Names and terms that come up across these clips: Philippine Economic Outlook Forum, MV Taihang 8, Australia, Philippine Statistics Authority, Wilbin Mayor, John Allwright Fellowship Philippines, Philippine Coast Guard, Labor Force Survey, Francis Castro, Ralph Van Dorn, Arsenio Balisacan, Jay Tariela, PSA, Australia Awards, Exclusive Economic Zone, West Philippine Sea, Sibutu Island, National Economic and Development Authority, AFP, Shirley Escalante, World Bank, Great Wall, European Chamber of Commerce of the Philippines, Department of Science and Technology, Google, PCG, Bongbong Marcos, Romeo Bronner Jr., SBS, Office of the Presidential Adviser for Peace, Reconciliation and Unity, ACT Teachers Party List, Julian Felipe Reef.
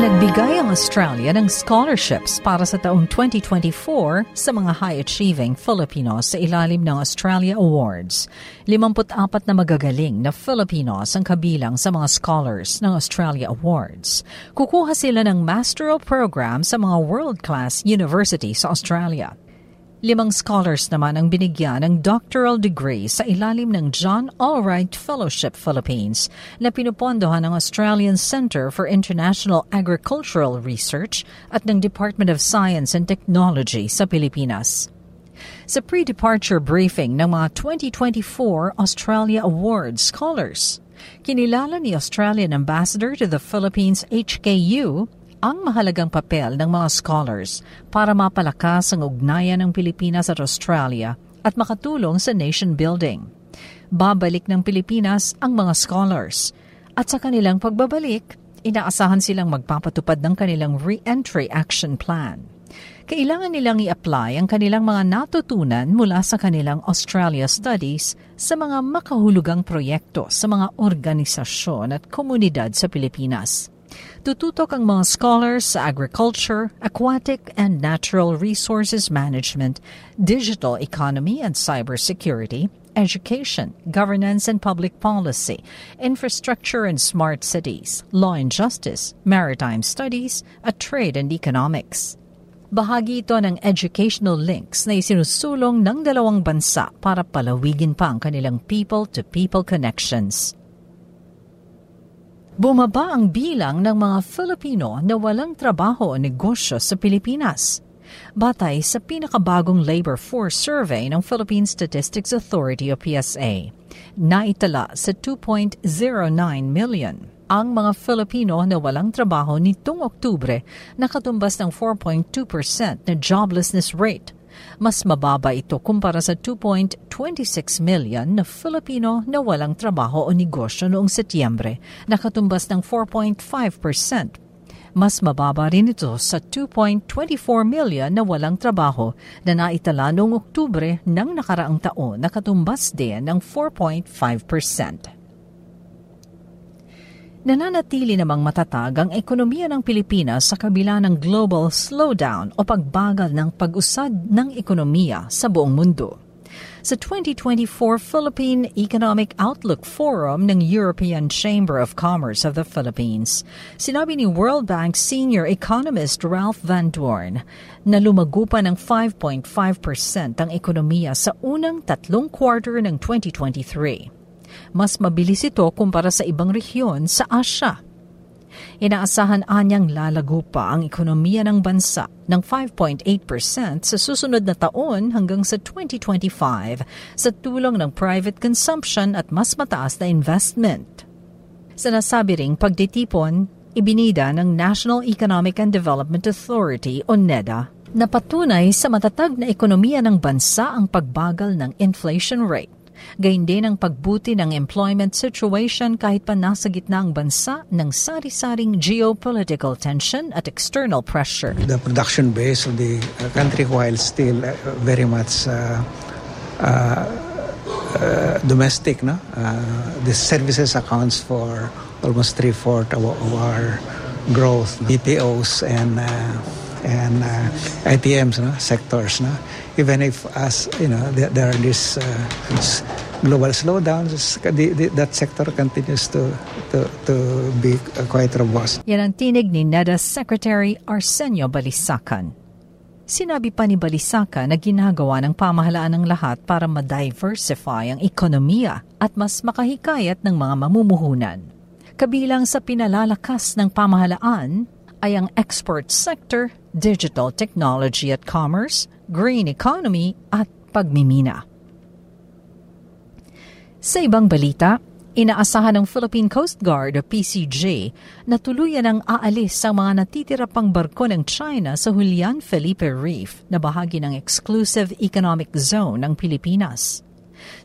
Nagbigay ang Australia ng scholarships para sa taong 2024 sa mga high-achieving Filipinos sa ilalim ng Australia Awards. 54 na magagaling na Filipinos ang kabilang sa mga scholars ng Australia Awards. Kukuha sila ng master's program sa mga world-class university sa Australia. 5 scholars naman ang binigyan ng doctoral degree sa ilalim ng John Allwright Fellowship Philippines na pinupondohan ng Australian Centre for International Agricultural Research at ng Department of Science and Technology sa Pilipinas. Sa pre-departure briefing ng mga 2024 Australia Awards scholars, kinilala ni Australian Ambassador to the Philippines HKU ang mahalagang papel ng mga scholars para mapalakas ang ugnayan ng Pilipinas at Australia at makatulong sa nation building. Babalik ng Pilipinas ang mga scholars at sa kanilang pagbabalik, inaasahan silang magpapatupad ng kanilang re-entry action plan. Kailangan nilang i-apply ang kanilang mga natutunan mula sa kanilang Australia Studies sa mga makahulugang proyekto sa mga organisasyon at komunidad sa Pilipinas. Tututok ang mga scholars sa agriculture, aquatic and natural resources management, digital economy and cybersecurity, education, governance and public policy, infrastructure and smart cities, law and justice, maritime studies, at trade and economics. Bahagi ito ng educational links na isinusulong ng dalawang bansa para palawigin pa ang kanilang people-to-people connections. Bumaba ang bilang ng mga Filipino na walang trabaho o negosyo sa Pilipinas. Batay sa pinakabagong Labor Force Survey ng Philippine Statistics Authority o PSA, naitala sa 2.09 million ang mga Filipino na walang trabaho nitong Oktubre na katumbas ng 4.2% na joblessness rate. Mas mababa ito kumpara sa 2.26 million na Filipino na walang trabaho o negosyo noong Setyembre, nakatumbas ng 4.5%. Mas mababa rin ito sa 2.24 million na walang trabaho na naitala noong Oktubre ng nakaraang taon, nakatumbas din ng 4.5%. Nananatili namang matatag ang ekonomiya ng Pilipinas sa kabila ng global slowdown o pagbagal ng pag-usad ng ekonomiya sa buong mundo. Sa 2024 Philippine Economic Outlook Forum ng European Chamber of Commerce of the Philippines, sinabi ni World Bank Senior Economist Ralph Van Dorn na lumago pa ng 5.5% ang ekonomiya sa unang tatlong quarter ng 2023. Mas mabilis ito kumpara sa ibang rehiyon sa Asia. Inaasahan anyang lalago pa ang ekonomiya ng bansa ng 5.8% sa susunod na taon hanggang sa 2025 sa tulong ng private consumption at mas mataas na investment. Sa nasabi ring pagditipon, ibinida ng National Economic and Development Authority o NEDA na patunay sa matatag na ekonomiya ng bansa ang pagbagal ng inflation rate. Gayon din ang pagbuti ng employment situation kahit pa nasa gitna ang bansa ng sari-saring geopolitical tension at external pressure. The production base of the country, while still very much domestic, no? The services accounts for almost 3/4 of our growth, no? BPOs and ITMs, no? Sectors, no? Even if, as you know, there are these global slowdowns, that sector continues to be quite robust. Yan ang tinig ni NEDA Secretary Arsenio Balisacan. Sinabi pa ni Balisacan na ginagawa ng pamahalaan ng lahat para ma-diversify ang ekonomiya at mas makahikayat ng mga mamumuhunan. Kabilang sa pinalalakas ng pamahalaan ay ang export sector, digital technology at commerce, green economy at pagmimina. Sa ibang balita, inaasahan ng Philippine Coast Guard o PCG na tuluyan ang aalis ang mga natitira pang barko ng China sa Julian Felipe Reef na bahagi ng Exclusive Economic Zone ng Pilipinas.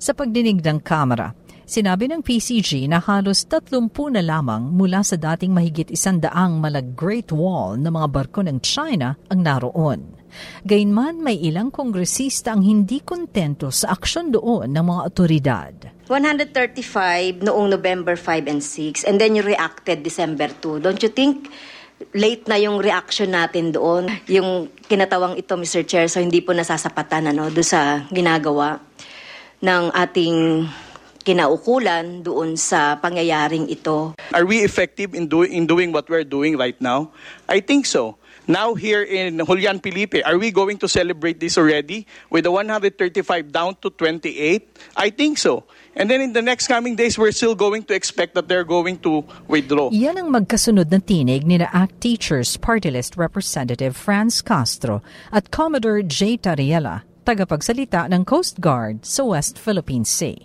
Sa pagdinig ng kamera, Sinabi ng PCG na halos 30 na lamang mula sa dating mahigit 100 Great Wall na mga barko ng China ang naroon. Gayunman, may ilang kongresista ang hindi kontento sa aksyon doon ng mga otoridad. 135 noong November 5 and 6 and then you reacted December 2. Don't you think late na yung reaction natin doon? Yung kinatawang ito, Mr. Chair, so hindi po nasasapatan doon sa ginagawa ng ating kinaukulan doon sa pangyayaring ito. Are we effective in doing what we're doing right now? I think so. Now here in Julian Felipe, are we going to celebrate this already with the 135 down to 28? I think so. And then in the next coming days, we're still going to expect that they're going to withdraw. Yan ang magkasunod na tinig ni ACT Teachers Party List Representative Francis Castro at Commodore Jay Tariela, tagapagsalita ng Coast Guard sa West Philippine Sea.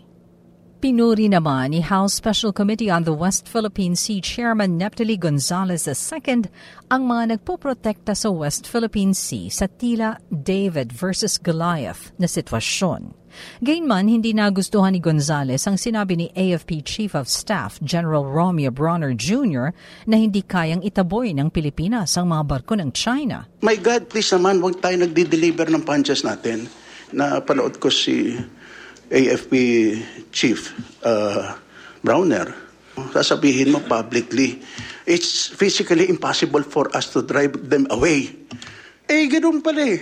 Pinuri naman ni House Special Committee on the West Philippine Sea Chairman Neptali Gonzales II ang mga nagpoprotekta sa West Philippine Sea sa tila David versus Goliath na sitwasyon. Gayunman, hindi nagustuhan ni Gonzales ang sinabi ni AFP Chief of Staff General Romeo Bronner Jr. na hindi kayang itaboy ng Pilipinas ang mga barko ng China. My God, please naman, huwag tayo nagdi-deliver ng punches natin. Napanood ko si AFP Chief Browner, sasabihin mo publicly, it's physically impossible for us to drive them away. Ganun pala.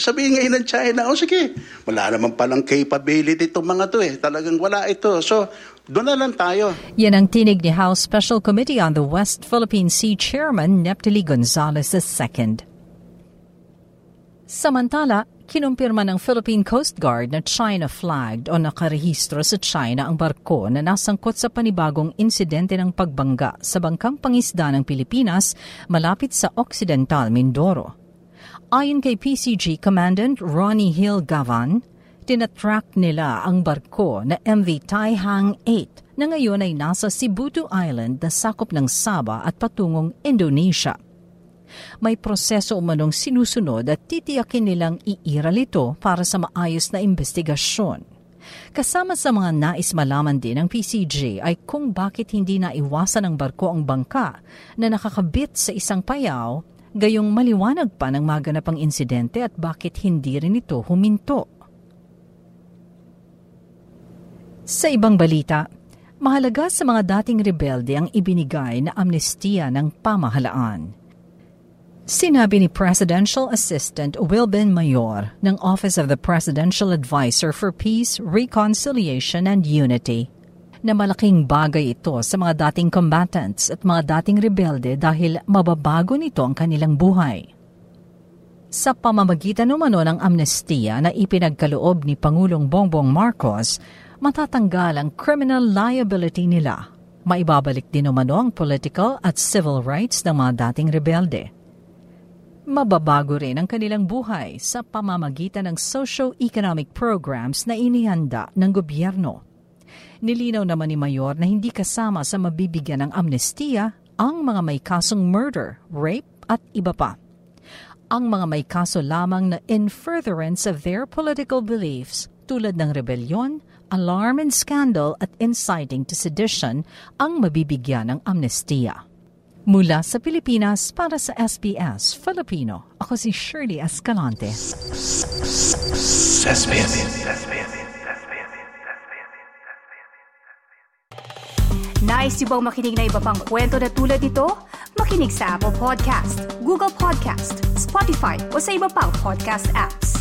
Sabihin ngayon ng China, sige, wala naman palang capability itong mga to Talagang wala ito. So, doon na lang tayo. Yan ang tinig ni House Special Committee on the West Philippine Sea Chairman Neptali Gonzales II. Samantala, kinumpirma ng Philippine Coast Guard na China-flagged o nakarehistro sa China ang barko na nasangkot sa panibagong insidente ng pagbangga sa bangkang pangisda ng Pilipinas malapit sa Occidental Mindoro. Ayon kay PCG Commandant Ronnie Hill Gavan, tinatrack nila ang barko na MV Taihang 8 na ngayon ay nasa Sibutu Island na sakop ng Saba at patungong Indonesia. May proseso umanong sinusunod at titiyakin nilang iiral ito para sa maayos na investigasyon. Kasama sa mga nais malaman din ng PCJ ay kung bakit hindi naiwasan ng barko ang bangka na nakakabit sa isang payaw, gayong maliwanag pa ng maganapang insidente at bakit hindi rin ito huminto. Sa ibang balita, mahalaga sa mga dating rebelde ang ibinigay na amnestiya ng pamahalaan. Sinabi ni Presidential Assistant Wilbin Mayor ng Office of the Presidential Adviser for Peace, Reconciliation and Unity na malaking bagay ito sa mga dating combatants at mga dating rebelde dahil mababago nito ang kanilang buhay. Sa pamamagitan umano ng amnestiya na ipinagkaloob ni Pangulong Bongbong Marcos, matatanggal ang criminal liability nila. Maibabalik din umano ang political at civil rights ng mga dating rebelde. Mababago rin ang kanilang buhay sa pamamagitan ng socio-economic programs na inihanda ng gobyerno. Nilinaw naman ni Mayor na hindi kasama sa mabibigyan ng amnestiya ang mga may kasong murder, rape at iba pa. Ang mga may kaso lamang na in furtherance of their political beliefs tulad ng rebellion, alarm and scandal at inciting to sedition ang mabibigyan ng amnestiya. Mula sa Pilipinas, para sa SBS Filipino, ako si Shirley Escalante. Nice yung bang makinig na iba pang kwento na tulad ito? Makinig sa Apple Podcast, Google Podcast, Spotify o sa iba pang podcast apps.